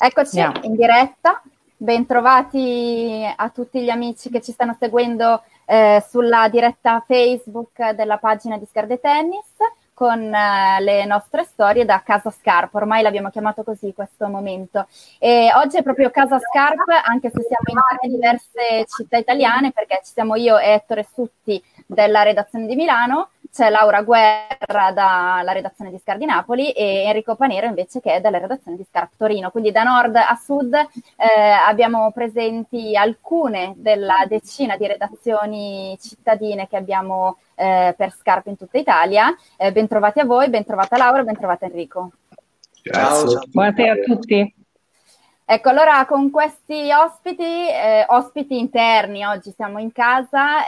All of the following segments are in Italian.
Eccoci in diretta, bentrovati a tutti gli amici che ci stanno seguendo sulla diretta Facebook della pagina di Scarp de' tenis con le nostre storie da Casa Scarp, ormai l'abbiamo chiamato così questo momento. E oggi è proprio Casa Scarp, anche se siamo in tante diverse città italiane, perché ci siamo io e Ettore Sutti della redazione di Milano, c'è Laura Guerra dalla redazione di Scarp di Napoli e Enrico Panero invece che è dalla redazione di Scarp Torino. Quindi da nord a sud abbiamo presenti alcune della decina di redazioni cittadine che abbiamo per Scarp in tutta Italia. Bentrovati a voi, bentrovata Laura, bentrovata Enrico. Ciao. Buonasera a tutti. Ecco, allora con questi ospiti interni, oggi siamo in casa,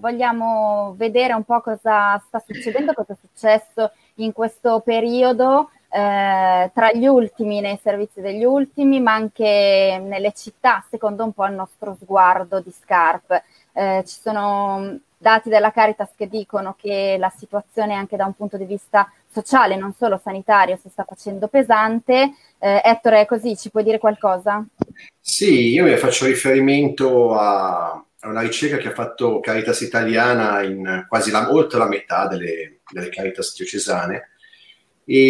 vogliamo vedere un po' cosa sta succedendo, cosa è successo in questo periodo tra gli ultimi, nei servizi degli ultimi, ma anche nelle città, secondo un po' il nostro sguardo di Scarp. Ci sono dati della Caritas che dicono che la situazione anche da un punto di vista sociale, non solo sanitario, si sta facendo pesante. Ettore, è così? Ci puoi dire qualcosa? Sì, io faccio riferimento a una ricerca che ha fatto Caritas Italiana in quasi oltre la metà delle Caritas diocesane, e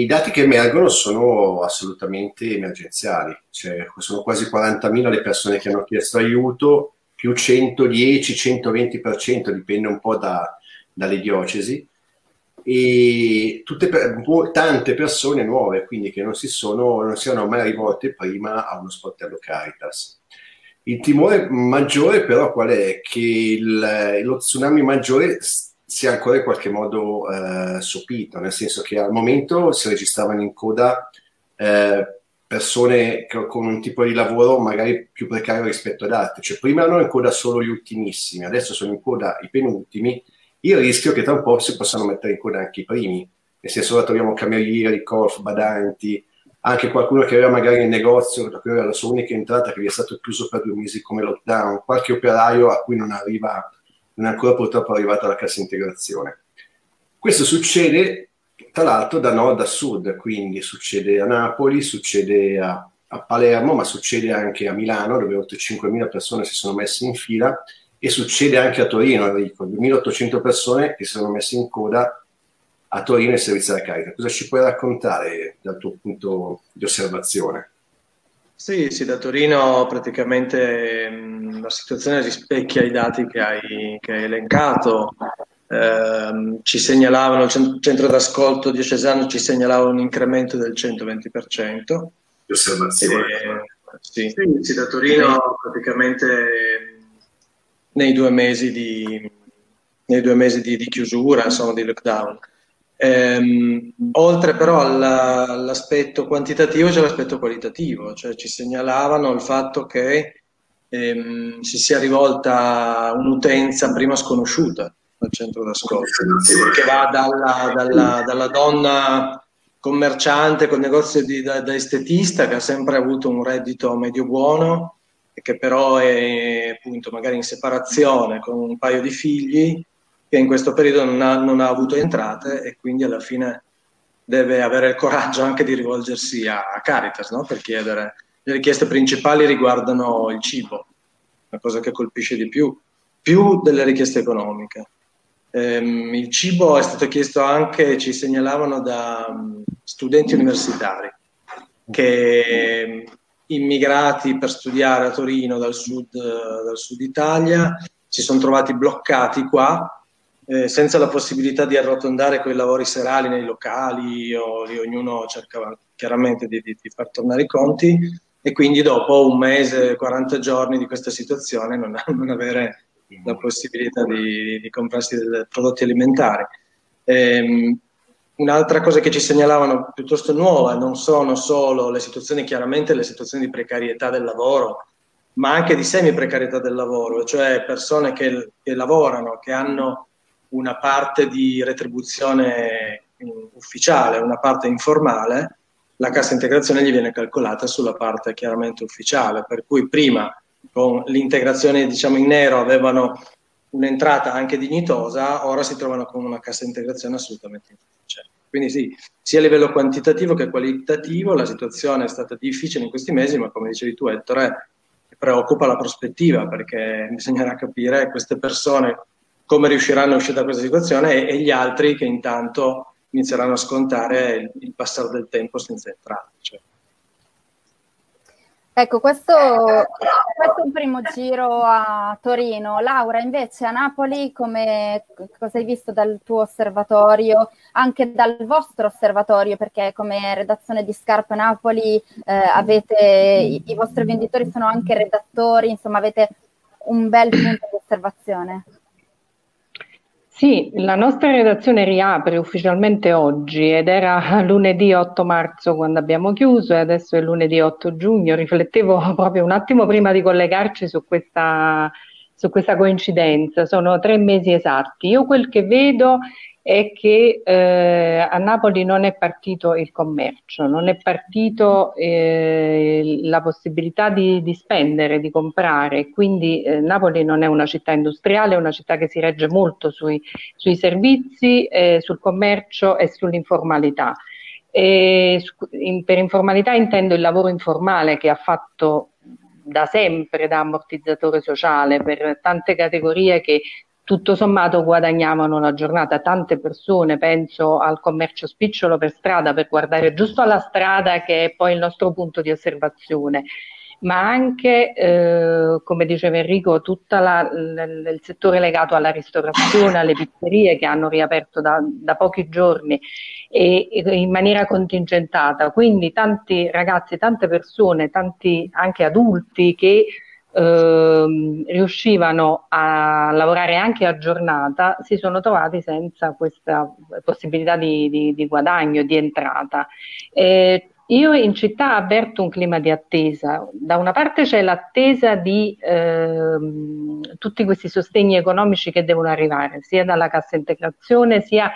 i dati che emergono sono assolutamente emergenziali, cioè sono quasi 40.000 le persone che hanno chiesto aiuto, più 110-120%, dipende un po' dalle diocesi, e tante persone nuove, quindi che non si erano mai rivolte prima a uno sportello Caritas. Il timore maggiore però qual è? Che lo tsunami maggiore sia ancora in qualche modo sopito, nel senso che al momento si registravano in coda persone con un tipo di lavoro magari più precario rispetto ad altri, cioè prima erano in coda solo gli ultimissimi, adesso sono in coda i penultimi. Il rischio è che tra un po' si possano mettere in coda anche i primi, nel senso ora troviamo camerieri, colf, badanti, anche qualcuno che aveva magari il negozio, da cui era la sua unica entrata, che vi è stato chiuso per 2 mesi come lockdown, qualche operaio a cui non è ancora purtroppo arrivata la cassa integrazione. Questo succede tra l'altro da nord a sud, quindi succede a Napoli, succede a Palermo, ma succede anche a Milano, dove oltre 5.000 persone si sono messe in fila, e succede anche a Torino, Enrico, 2.800 persone che si sono messe in coda a Torino e servizi alla Caritas. Cosa ci puoi raccontare dal tuo punto di osservazione? Sì, da Torino praticamente la situazione rispecchia i dati che hai elencato. Ci segnalavano, il centro d'ascolto diocesano ci segnalava un incremento del 120%. Di osservazione. Sì, da Torino praticamente nei due mesi di chiusura, insomma di lockdown. Oltre però all'aspetto quantitativo c'è l'aspetto qualitativo, cioè ci segnalavano il fatto che si sia rivolta un'utenza prima sconosciuta al centro d'ascolto, che va dalla donna commerciante col negozio da estetista, che ha sempre avuto un reddito medio buono, che però è appunto magari in separazione con un paio di figli, che in questo periodo non ha avuto entrate, e quindi alla fine deve avere il coraggio anche di rivolgersi a Caritas, no? Per chiedere. Le richieste principali riguardano il cibo, una cosa che colpisce di più delle richieste economiche. Il cibo è stato chiesto anche, ci segnalavano, da studenti universitari che immigrati per studiare a Torino dal sud Italia si sono trovati bloccati qua senza la possibilità di arrotondare quei lavori serali nei locali, o lì ognuno cercava chiaramente di far tornare i conti, e quindi dopo 1 mese, 40 giorni di questa situazione non avere la possibilità di comprarsi dei prodotti alimentari. Un'altra cosa che ci segnalavano piuttosto nuova non sono solo le situazioni di precarietà del lavoro, ma anche di semiprecarietà del lavoro, cioè persone che lavorano, che hanno una parte di retribuzione ufficiale, una parte informale. La cassa integrazione gli viene calcolata sulla parte chiaramente ufficiale, per cui prima con l'integrazione diciamo in nero avevano un'entrata anche dignitosa, ora si trovano con una cassa integrazione assolutamente insufficiente. Quindi sì, sia a livello quantitativo che qualitativo la situazione è stata difficile in questi mesi, ma come dicevi tu, Ettore, preoccupa la prospettiva, perché bisognerà capire queste persone come riusciranno a uscire da questa situazione e gli altri che intanto inizieranno a scontare il passare del tempo senza entrare. Cioè. Ecco, questo è un primo giro a Torino. Laura, invece a Napoli, come cosa hai visto dal tuo osservatorio, anche dal vostro osservatorio, perché come redazione di Scarp Napoli avete i vostri venditori sono anche redattori, insomma avete un bel punto di osservazione. Sì, la nostra redazione riapre ufficialmente oggi ed era lunedì 8 marzo quando abbiamo chiuso e adesso è lunedì 8 giugno. Riflettevo proprio un attimo prima di collegarci su questa coincidenza. Sono 3 mesi esatti. Io quel che vedo è che a Napoli non è partito il commercio, non è partito la possibilità di spendere, di comprare, quindi Napoli non è una città industriale, è una città che si regge molto sui servizi, sul commercio e sull'informalità. Per informalità intendo il lavoro informale che ha fatto da sempre da ammortizzatore sociale per tante categorie che tutto sommato guadagnavano la giornata. Tante persone, penso al commercio spicciolo per strada, per guardare giusto alla strada che è poi il nostro punto di osservazione, ma anche, come diceva Enrico, tutto il settore legato alla ristorazione, alle pizzerie che hanno riaperto da pochi giorni e in maniera contingentata. Quindi tanti ragazzi, tante persone, tanti anche adulti che riuscivano a lavorare anche a giornata, si sono trovati senza questa possibilità di guadagno, di entrata. Io in città avverto un clima di attesa. Da una parte c'è l'attesa di tutti questi sostegni economici che devono arrivare, sia dalla cassa integrazione, sia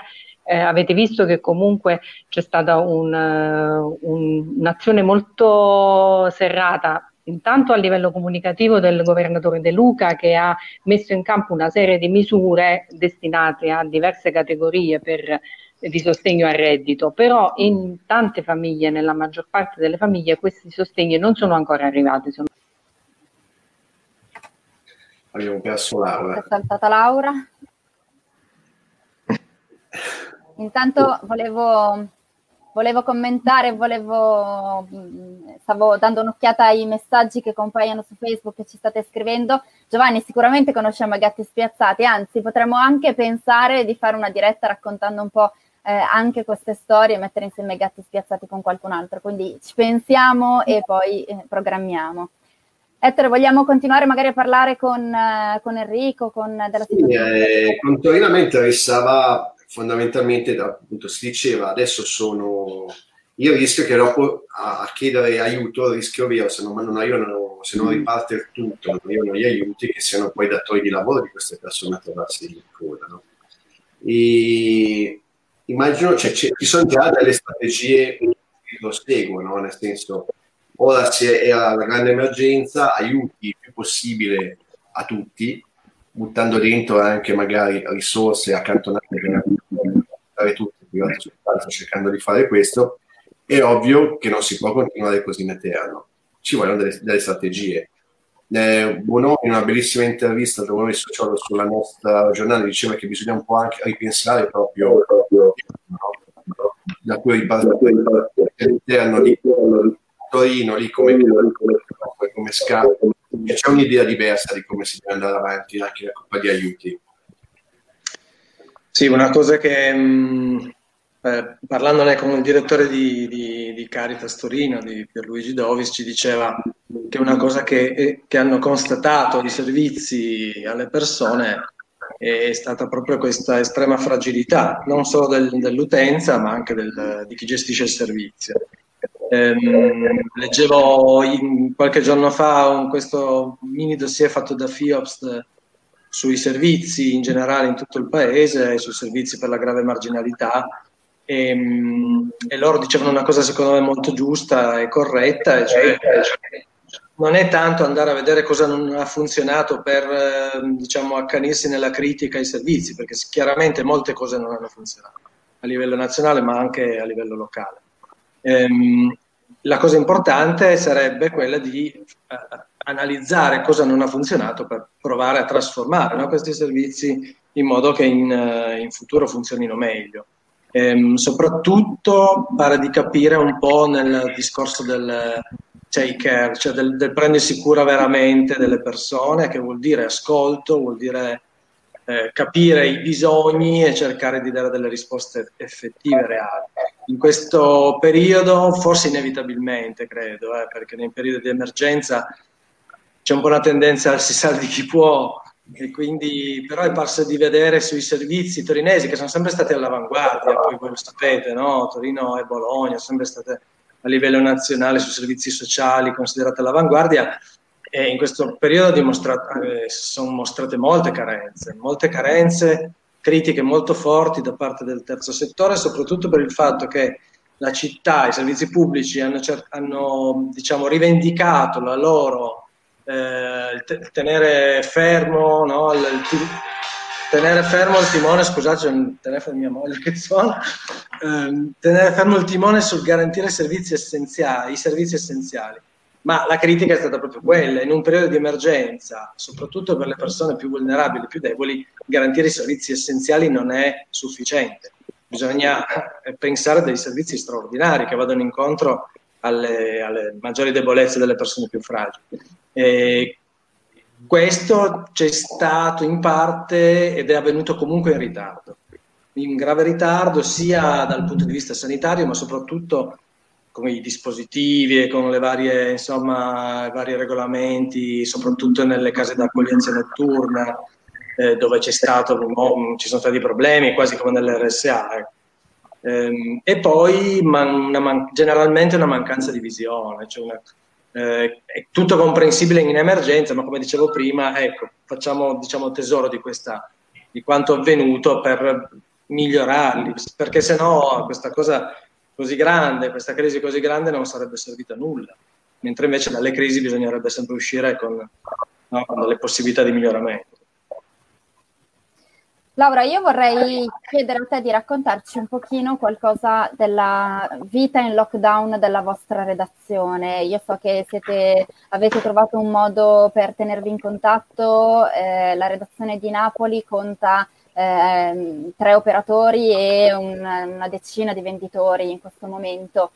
avete visto che comunque c'è stata un'azione molto serrata, intanto a livello comunicativo del governatore De Luca, che ha messo in campo una serie di misure destinate a diverse categorie di sostegno al reddito, però in tante famiglie, nella maggior parte delle famiglie, questi sostegni non sono ancora arrivati. Abbiamo perso Laura. È saltata Laura. Intanto volevo commentare, stavo dando un'occhiata ai messaggi che compaiono su Facebook che ci state scrivendo. Giovanni, sicuramente conosciamo i Gatti Spiazzati, anzi potremmo anche pensare di fare una diretta raccontando un po' anche queste storie e mettere insieme i Gatti Spiazzati con qualcun altro, quindi ci pensiamo e poi programmiamo. Ettore, vogliamo continuare magari a parlare con Enrico, della situazione? Con Torino mi interessava fondamentalmente, appunto, si diceva adesso sono il rischio che dopo a chiedere aiuto, il rischio vero, se non riparte il tutto, non arrivano gli aiuti, che siano poi datori di lavoro di queste persone a trovarsi in coda, no? E immagino, cioè, ci sono già delle strategie che lo seguono, nel senso, ora era la grande emergenza, aiuti il più possibile a tutti, buttando dentro anche magari risorse accantonate cercando di fare questo. È ovvio che non si può continuare così in eterno, ci vogliono delle strategie. Bono in una bellissima intervista da uno dei sociologi sulla nostra giornale diceva che bisogna un po' anche ripensare proprio no? Da cui ripartire all'interno di Torino, lì come scala. C'è un'idea diversa di come si deve andare avanti anche la Coppa di Aiuti. Sì, una cosa che parlandone con il direttore di Caritas Torino, di Pierluigi Dovis, ci diceva che una cosa che hanno constatato i servizi alle persone è stata proprio questa estrema fragilità, non solo dell'utenza, ma anche di chi gestisce il servizio. Leggevo qualche giorno fa questo mini dossier fatto da FIOPS sui servizi in generale in tutto il paese, sui servizi per la grave marginalità, e loro dicevano una cosa secondo me molto giusta e corretta, cioè, non è tanto andare a vedere cosa non ha funzionato per accanirsi nella critica ai servizi, perché chiaramente molte cose non hanno funzionato. a livello nazionale ma anche a livello locale. La cosa importante sarebbe quella di analizzare cosa non ha funzionato per provare a trasformare, no, questi servizi in modo che in futuro funzionino meglio. Soprattutto pare di capire un po' nel discorso del take care, cioè del prendersi cura veramente delle persone, che vuol dire ascolto, vuol dire capire i bisogni e cercare di dare delle risposte effettive, reali. In questo periodo, forse inevitabilmente, credo, perché nei periodi di emergenza c'è un po' una tendenza al si salvi chi può, e quindi però è parso di vedere sui servizi torinesi, che sono sempre stati all'avanguardia, poi voi lo sapete, no? Torino e Bologna sono sempre state a livello nazionale sui servizi sociali considerate all'avanguardia, e in questo periodo sono mostrate molte carenze, critiche molto forti da parte del terzo settore, soprattutto per il fatto che la città, i servizi pubblici hanno diciamo rivendicato la loro tenere fermo il timone sul garantire i servizi essenziali. Ma la critica è stata proprio quella: in un periodo di emergenza, soprattutto per le persone più vulnerabili, più deboli, garantire i servizi essenziali non è sufficiente. Bisogna pensare a dei servizi straordinari che vadano incontro alle maggiori debolezze delle persone più fragili. E questo c'è stato in parte ed è avvenuto comunque in grave ritardo, sia dal punto di vista sanitario, ma soprattutto con i dispositivi e con le varie, vari regolamenti, soprattutto nelle case d'accoglienza notturna, dove ci sono stati problemi, quasi come nell'RSA. E poi generalmente una mancanza di visione, cioè è tutto comprensibile in emergenza, ma come dicevo prima, ecco, facciamo diciamo tesoro di quanto avvenuto per migliorarli, perché sennò questa cosa così grande, questa crisi così grande non sarebbe servita a nulla, mentre invece dalle crisi bisognerebbe sempre uscire con le possibilità di miglioramento. Laura, io vorrei chiedere a te di raccontarci un pochino qualcosa della vita in lockdown della vostra redazione. Io so che avete trovato un modo per tenervi in contatto, la redazione di Napoli conta 3 operatori e una decina di venditori in questo momento.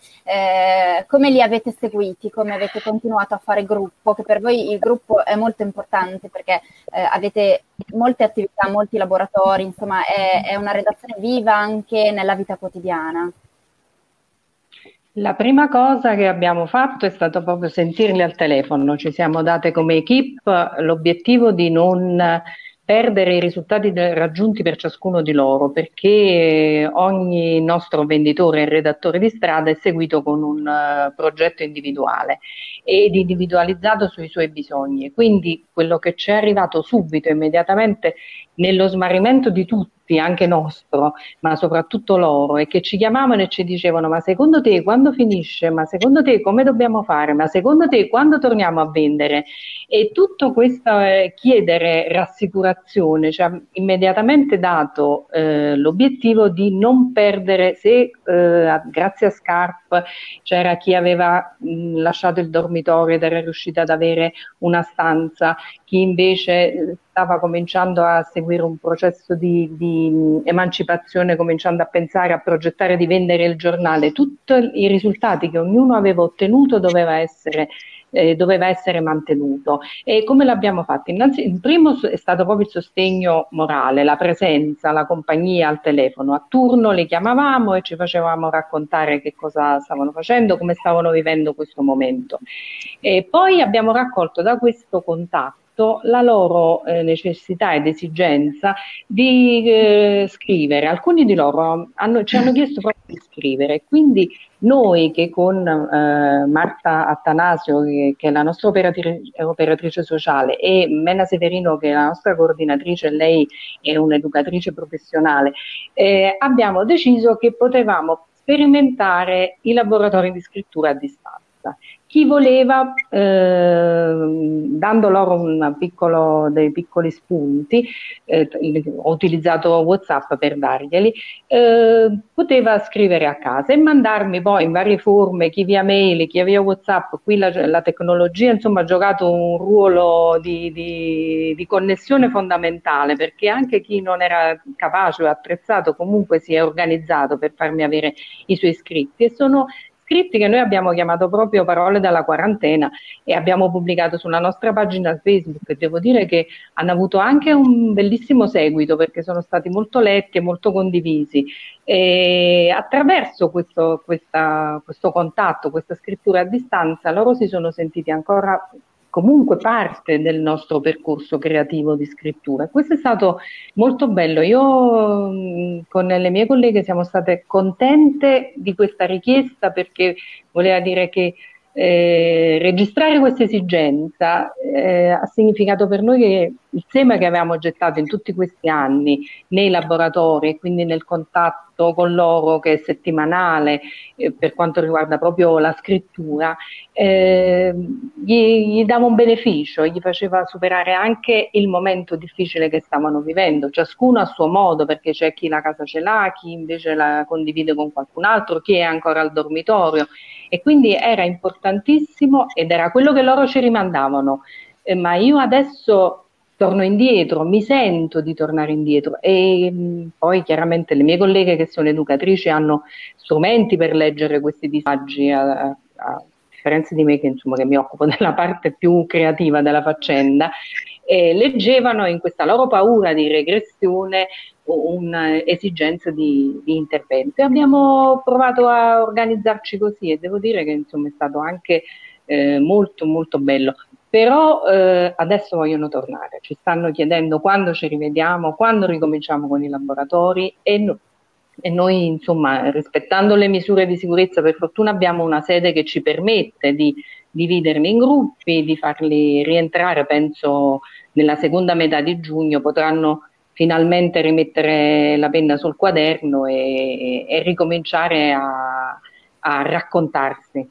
Come li avete seguiti? Come avete continuato a fare gruppo? Che per voi il gruppo è molto importante, perché avete molte attività, molti laboratori, insomma è una redazione viva anche nella vita quotidiana. La prima cosa che abbiamo fatto è stato proprio sentirli al telefono. Ci siamo date come equipe l'obiettivo di non perdere i risultati raggiunti per ciascuno di loro, perché ogni nostro venditore e redattore di strada è seguito con un progetto individuale ed individualizzato sui suoi bisogni. Quindi quello che ci è arrivato subito, immediatamente, nello smarrimento di tutti, anche nostro, ma soprattutto loro, e che ci chiamavano e ci dicevano: ma secondo te quando finisce? Ma secondo te come dobbiamo fare? Ma secondo te quando torniamo a vendere? E tutto questo chiedere rassicurazione ci ha immediatamente dato l'obiettivo di non perdere, se grazie a Scarp c'era chi aveva lasciato il dormitorio ed era riuscita ad avere una stanza, chi invece stava cominciando a seguire un processo di emancipazione, cominciando a pensare, a progettare di vendere il giornale. Tutti i risultati che ognuno aveva ottenuto doveva essere mantenuto. E come l'abbiamo fatto? Il primo è stato proprio il sostegno morale, la presenza, la compagnia al telefono. A turno le chiamavamo e ci facevamo raccontare che cosa stavano facendo, come stavano vivendo questo momento. E poi abbiamo raccolto da questo contatto la loro necessità ed esigenza di scrivere. Alcuni di loro ci hanno chiesto proprio di scrivere, quindi noi che con Marta Attanasio, che è la nostra operatrice sociale, e Mena Severino, che è la nostra coordinatrice, lei è un'educatrice professionale, abbiamo deciso che potevamo sperimentare i laboratori di scrittura a distanza. chi voleva, dando loro dei piccoli spunti, ho utilizzato WhatsApp per darglieli, poteva scrivere a casa e mandarmi poi in varie forme, chi via mail, chi via WhatsApp. Qui la tecnologia, insomma, ha giocato un ruolo di connessione fondamentale, perché anche chi non era capace o attrezzato comunque si è organizzato per farmi avere i suoi iscritti, e sono scritti che noi abbiamo chiamato proprio Parole dalla quarantena e abbiamo pubblicato sulla nostra pagina Facebook, e devo dire che hanno avuto anche un bellissimo seguito, perché sono stati molto letti e molto condivisi. E attraverso questo contatto, questa scrittura a distanza, loro si sono sentiti ancora comunque parte del nostro percorso creativo di scrittura. Questo è stato molto bello. Io con le mie colleghe siamo state contente di questa richiesta, perché voleva dire che registrare questa esigenza ha significato per noi che il seme che avevamo gettato in tutti questi anni nei laboratori e quindi nel contatto con loro, che è settimanale per quanto riguarda proprio la scrittura, gli dava un beneficio, gli faceva superare anche il momento difficile che stavano vivendo, ciascuno a suo modo, perché c'è chi la casa ce l'ha, chi invece la condivide con qualcun altro, chi è ancora al dormitorio, e quindi era importantissimo ed era quello che loro ci rimandavano. Ma io adesso torno indietro, mi sento di tornare indietro, e poi chiaramente le mie colleghe che sono educatrici hanno strumenti per leggere questi disagi, a differenza di me che, insomma, che mi occupo della parte più creativa della faccenda, leggevano in questa loro paura di regressione un'esigenza di intervento, e abbiamo provato a organizzarci così, e devo dire che, insomma, è stato anche molto molto bello. Però adesso vogliono tornare, ci stanno chiedendo quando ci rivediamo, quando ricominciamo con i laboratori, e noi, insomma, rispettando le misure di sicurezza, per fortuna abbiamo una sede che ci permette di dividerli in gruppi, di farli rientrare, penso nella seconda metà di giugno potranno finalmente rimettere la penna sul quaderno e ricominciare a raccontarsi.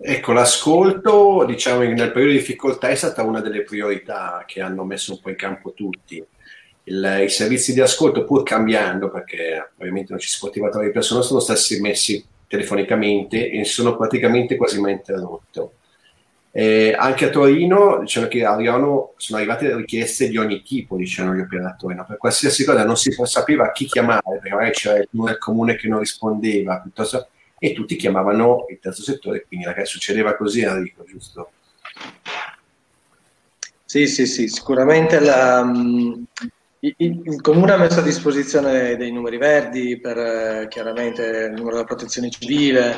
Ecco, l'ascolto, diciamo, nel periodo di difficoltà è stata una delle priorità che hanno messo un po' in campo tutti. I servizi di ascolto, pur cambiando, perché ovviamente non ci si poteva trovare di persona, sono stati messi telefonicamente e sono praticamente quasi mai interrotto. Anche a Torino, diciamo, che sono arrivate richieste di ogni tipo, diciamo, gli operatori, no? Per qualsiasi cosa, non si sapeva chi chiamare, perché magari c'era il numero del comune che non rispondeva, piuttosto. E tutti chiamavano il terzo settore, quindi succedeva così, Enrico, giusto? Sì, sicuramente il Comune ha messo a disposizione dei numeri verdi per, chiaramente, il numero della protezione civile,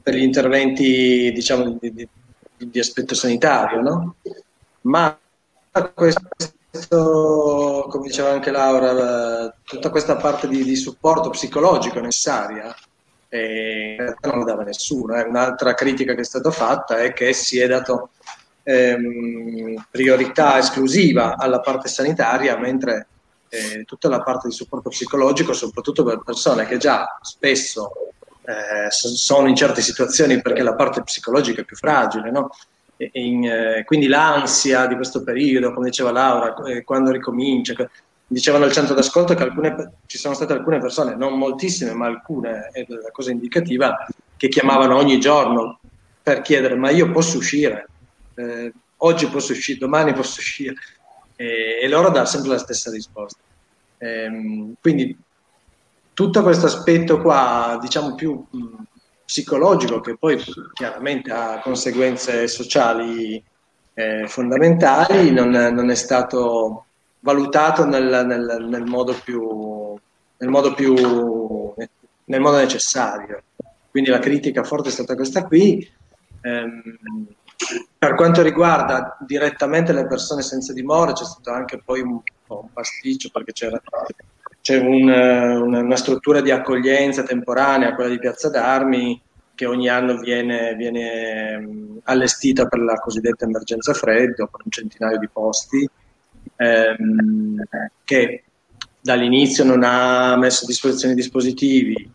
per gli interventi, diciamo, di aspetto sanitario, no? Ma questo, come diceva anche Laura, tutta questa parte di supporto psicologico necessaria, in realtà non lo dava nessuno. Un'altra critica che è stata fatta è che si è dato priorità esclusiva alla parte sanitaria, mentre tutta la parte di supporto psicologico, soprattutto per persone che già spesso sono in certe situazioni, perché la parte psicologica è più fragile, no? Quindi l'ansia di questo periodo, come diceva Laura, quando ricomincia. Dicevano al centro d'ascolto che ci sono state alcune persone, non moltissime, ma alcune, è la cosa indicativa, che chiamavano ogni giorno per chiedere: ma io posso uscire? Oggi posso uscire, domani posso uscire? E loro dà sempre la stessa risposta. Quindi tutto questo aspetto qua, diciamo, più psicologico, che poi chiaramente ha conseguenze sociali fondamentali, non è stato valutato nel modo necessario. Quindi la critica forte è stata questa qui. Per quanto riguarda direttamente le persone senza dimora, c'è stato anche poi un pasticcio, perché c'è una struttura di accoglienza temporanea, quella di Piazza d'Armi, che ogni anno viene allestita per la cosiddetta emergenza freddo, con un centinaio di posti, che dall'inizio non ha messo a disposizione dispositivi,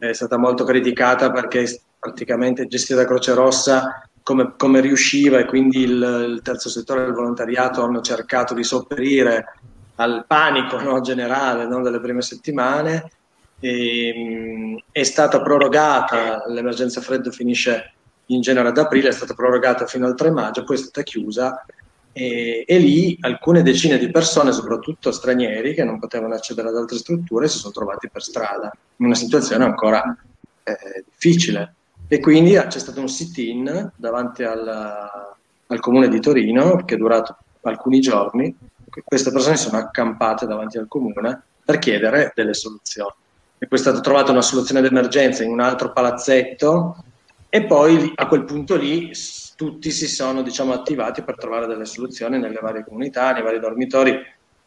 è stata molto criticata perché praticamente gestita da Croce Rossa come riusciva, e quindi il terzo settore e il volontariato hanno cercato di sopperire al panico generale delle prime settimane. È stata prorogata, l'emergenza freddo finisce in genere ad aprile, è stata prorogata fino al 3 maggio, poi è stata chiusa, e lì alcune decine di persone, soprattutto stranieri che non potevano accedere ad altre strutture, si sono trovati per strada in una situazione ancora difficile, e quindi c'è stato un sit-in davanti al comune di Torino che è durato alcuni giorni. Queste persone sono accampate davanti al comune per chiedere delle soluzioni, e poi è stata trovata una soluzione d'emergenza in un altro palazzetto, e poi a quel punto lì tutti si sono attivati per trovare delle soluzioni nelle varie comunità, nei vari dormitori.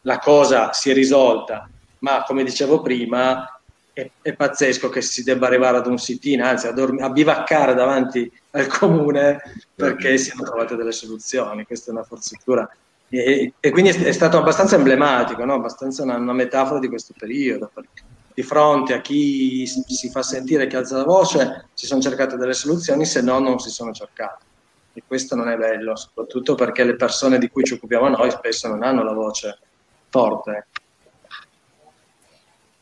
La cosa si è risolta, ma come dicevo prima è pazzesco che si debba arrivare ad un sit-in, anzi a bivaccare davanti al comune perché siano trovate delle soluzioni. Questa è una forzatura. E quindi è stato abbastanza emblematico, abbastanza una metafora di questo periodo, perché di fronte a chi si fa sentire che alza la voce si sono cercate delle soluzioni, se no non si sono cercate, e questo non è bello, soprattutto perché le persone di cui ci occupiamo noi spesso non hanno la voce forte.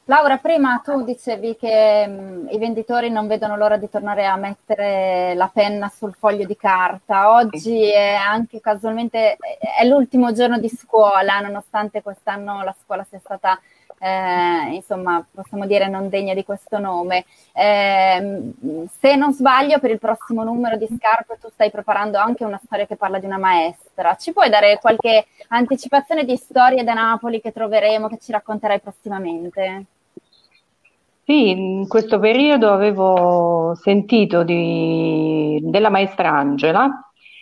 Laura, prima tu dicevi che i venditori non vedono l'ora di tornare a mettere la penna sul foglio di carta. Oggi è anche casualmente è l'ultimo giorno di scuola, nonostante quest'anno la scuola sia stata, possiamo dire non degna di questo nome. Se non sbaglio, per il prossimo numero di Scarp tu stai preparando anche una storia che parla di una maestra. Ci puoi dare qualche anticipazione di storie da Napoli che troveremo, che ci racconterai prossimamente? Sì, in questo periodo avevo sentito della maestra Angela.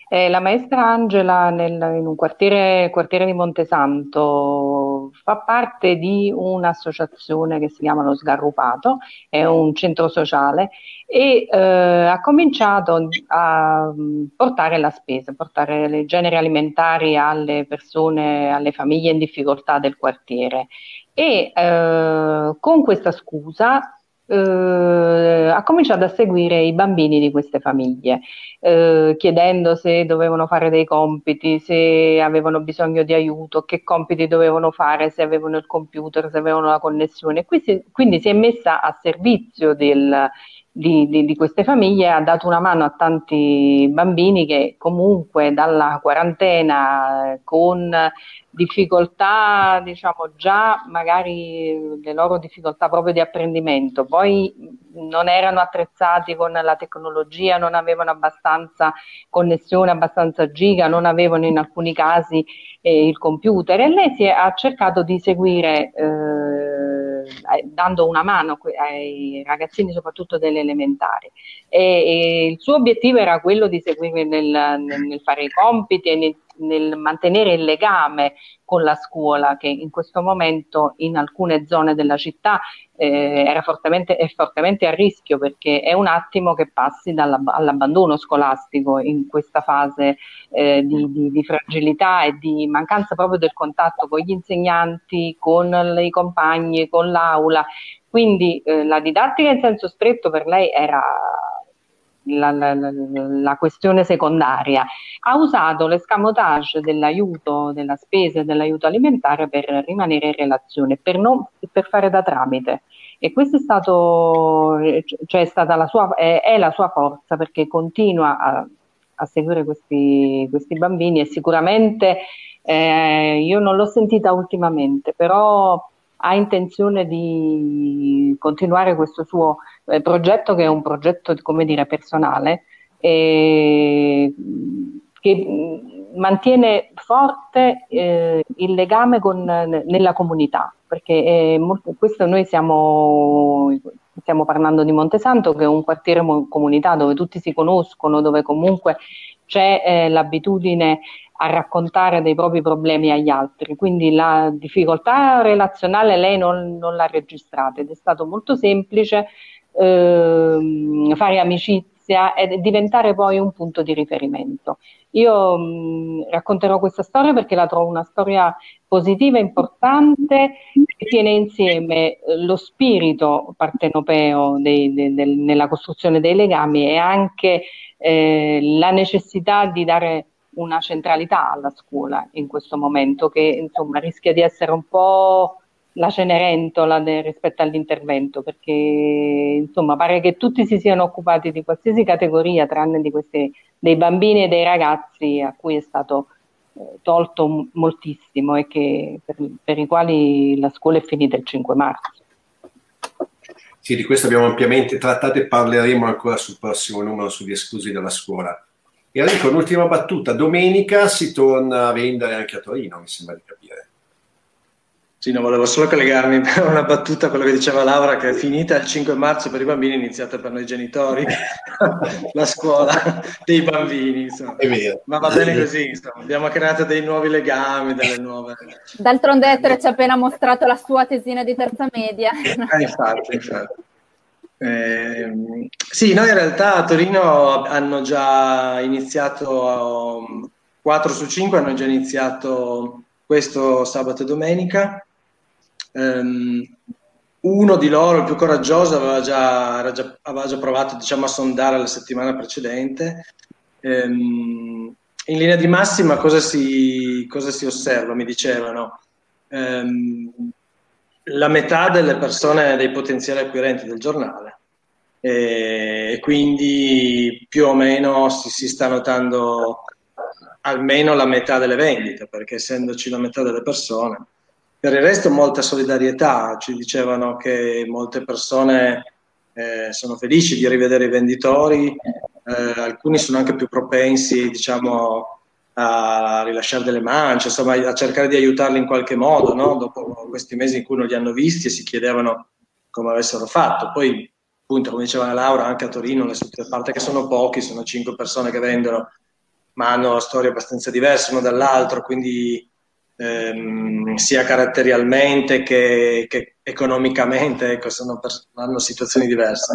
La maestra Angela in un quartiere di Montesanto fa parte di un'associazione che si chiama Lo Sgarrupato, è un centro sociale, e ha cominciato a portare la spesa, portare i generi alimentari alle persone, alle famiglie in difficoltà del quartiere. E con questa scusa ha cominciato a seguire i bambini di queste famiglie, chiedendo se dovevano fare dei compiti, se avevano bisogno di aiuto, che compiti dovevano fare, se avevano il computer, se avevano la connessione. Quindi si è messa a servizio di queste famiglie, ha dato una mano a tanti bambini che comunque dalla quarantena, con difficoltà già magari le loro difficoltà proprio di apprendimento, poi non erano attrezzati con la tecnologia, non avevano abbastanza connessione, abbastanza giga, non avevano in alcuni casi il computer, e lei ha cercato di seguire dando una mano ai ragazzini soprattutto delle elementari, e il suo obiettivo era quello di seguirli nel fare i compiti e nel mantenere il legame con la scuola, che in questo momento in alcune zone della città è fortemente a rischio, perché è un attimo che passi all'abbandono scolastico in questa fase di fragilità e di mancanza proprio del contatto con gli insegnanti, con i compagni, con l'aula. Quindi la didattica in senso stretto per lei era la questione secondaria. Ha usato l'escamotage dell'aiuto, della spesa e dell'aiuto alimentare per rimanere in relazione, per fare da tramite, e questa è la sua forza, perché continua a seguire questi bambini, e sicuramente io non l'ho sentita ultimamente, però ha intenzione di continuare questo suo progetto, che è un progetto personale, che mantiene forte il legame nella comunità, perché questo noi stiamo parlando di Montesanto, che è un quartiere comunità dove tutti si conoscono, dove comunque c'è l'abitudine a raccontare dei propri problemi agli altri, quindi la difficoltà relazionale lei non l'ha registrata, ed è stato molto semplice fare amicizia notizia e diventare poi un punto di riferimento. Io racconterò questa storia perché la trovo una storia positiva, importante, che tiene insieme lo spirito partenopeo nella costruzione dei legami e anche la necessità di dare una centralità alla scuola in questo momento, che insomma rischia di essere un po' la Cenerentola rispetto all'intervento, perché insomma pare che tutti si siano occupati di qualsiasi categoria tranne di questi, dei bambini e dei ragazzi a cui è stato tolto moltissimo e che, per i quali la scuola è finita il 5 marzo. Sì, di questo abbiamo ampiamente trattato e parleremo ancora sul prossimo numero sugli esclusi dalla scuola. E Enrico, un'ultima battuta, domenica si torna a vendere anche a Torino, mi sembra di capire. Sì, no, volevo solo collegarmi per una battuta a quello che diceva Laura, che è finita il 5 marzo per i bambini, è iniziata per noi genitori, la scuola dei bambini, insomma. È vero. Ma va bene così, insomma. Abbiamo creato dei nuovi legami, delle nuove... D'altronde Ettore ci ha appena mostrato la sua tesina di terza media. Infatti. Sì, noi in realtà a Torino hanno già iniziato, 4 su 5 hanno già iniziato... questo sabato e domenica. Uno di loro, il più coraggioso, aveva già provato, diciamo, a sondare la settimana precedente. In linea di massima cosa si osserva? Mi dicevano la metà delle persone, dei potenziali acquirenti del giornale, e quindi più o meno si sta notando almeno la metà delle vendite, perché essendoci la metà delle persone. Per il resto molta solidarietà, ci dicevano che molte persone sono felici di rivedere i venditori, alcuni sono anche più propensi, diciamo, a rilasciare delle mance, insomma a cercare di aiutarli in qualche modo, no? Dopo questi mesi in cui non li hanno visti e si chiedevano come avessero fatto. Poi appunto, come diceva Laura, anche a Torino, a parte che sono pochi, sono 5 persone che vendono, ma hanno storie abbastanza diverse uno dall'altro, quindi sia caratterialmente che economicamente, ecco, hanno situazioni diverse.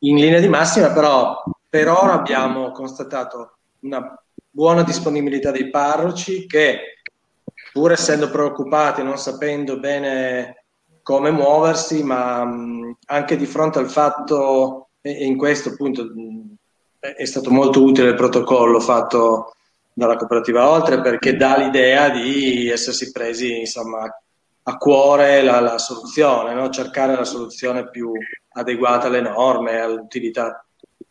In linea di massima, però, per ora abbiamo constatato una buona disponibilità dei parroci che, pur essendo preoccupati, non sapendo bene come muoversi, ma anche di fronte al fatto, e in questo appunto è stato molto utile il protocollo fatto dalla cooperativa Oltre, perché dà l'idea di essersi presi, insomma, a cuore la soluzione, no? Cercare la soluzione più adeguata alle norme, all'utilità,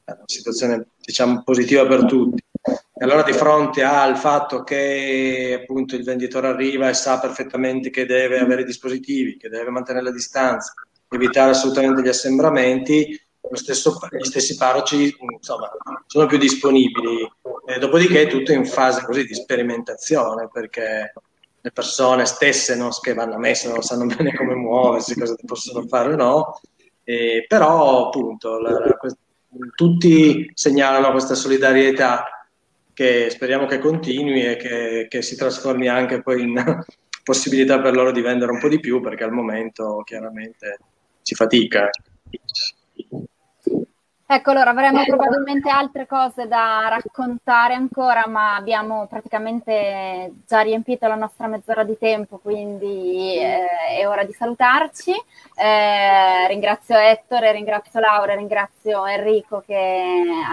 una situazione, diciamo, positiva per tutti. E allora, di fronte al fatto che appunto il venditore arriva e sa perfettamente che deve avere dispositivi, che deve mantenere la distanza, evitare assolutamente gli assembramenti, gli stessi parroci, insomma, sono più disponibili. Dopodiché è tutto in fase così di sperimentazione, perché le persone stesse che vanno a messa non sanno bene come muoversi, cosa possono fare o no, però appunto tutti segnalano questa solidarietà che speriamo che continui e che si trasformi anche poi in possibilità per loro di vendere un po' di più, perché al momento chiaramente si fatica. Ecco, allora avremo probabilmente altre cose da raccontare ancora, ma abbiamo praticamente già riempito la nostra mezz'ora di tempo, quindi è ora di salutarci. Ringrazio Ettore, ringrazio Laura, ringrazio Enrico che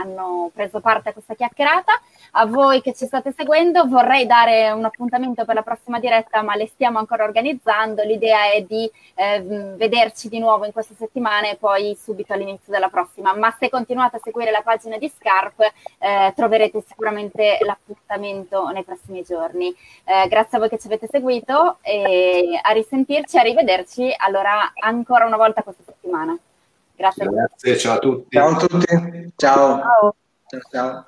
hanno preso parte a questa chiacchierata. A voi che ci state seguendo vorrei dare un appuntamento per la prossima diretta, ma le stiamo ancora organizzando. L'idea è di vederci di nuovo in questa settimana e poi subito all'inizio della prossima, ma se continuate a seguire la pagina di Scarp troverete sicuramente l'appuntamento nei prossimi giorni. Grazie a voi che ci avete seguito e a risentirci, a rivederci allora ancora una volta questa settimana. Grazie a tutti. Ciao a tutti. Ciao. Ciao.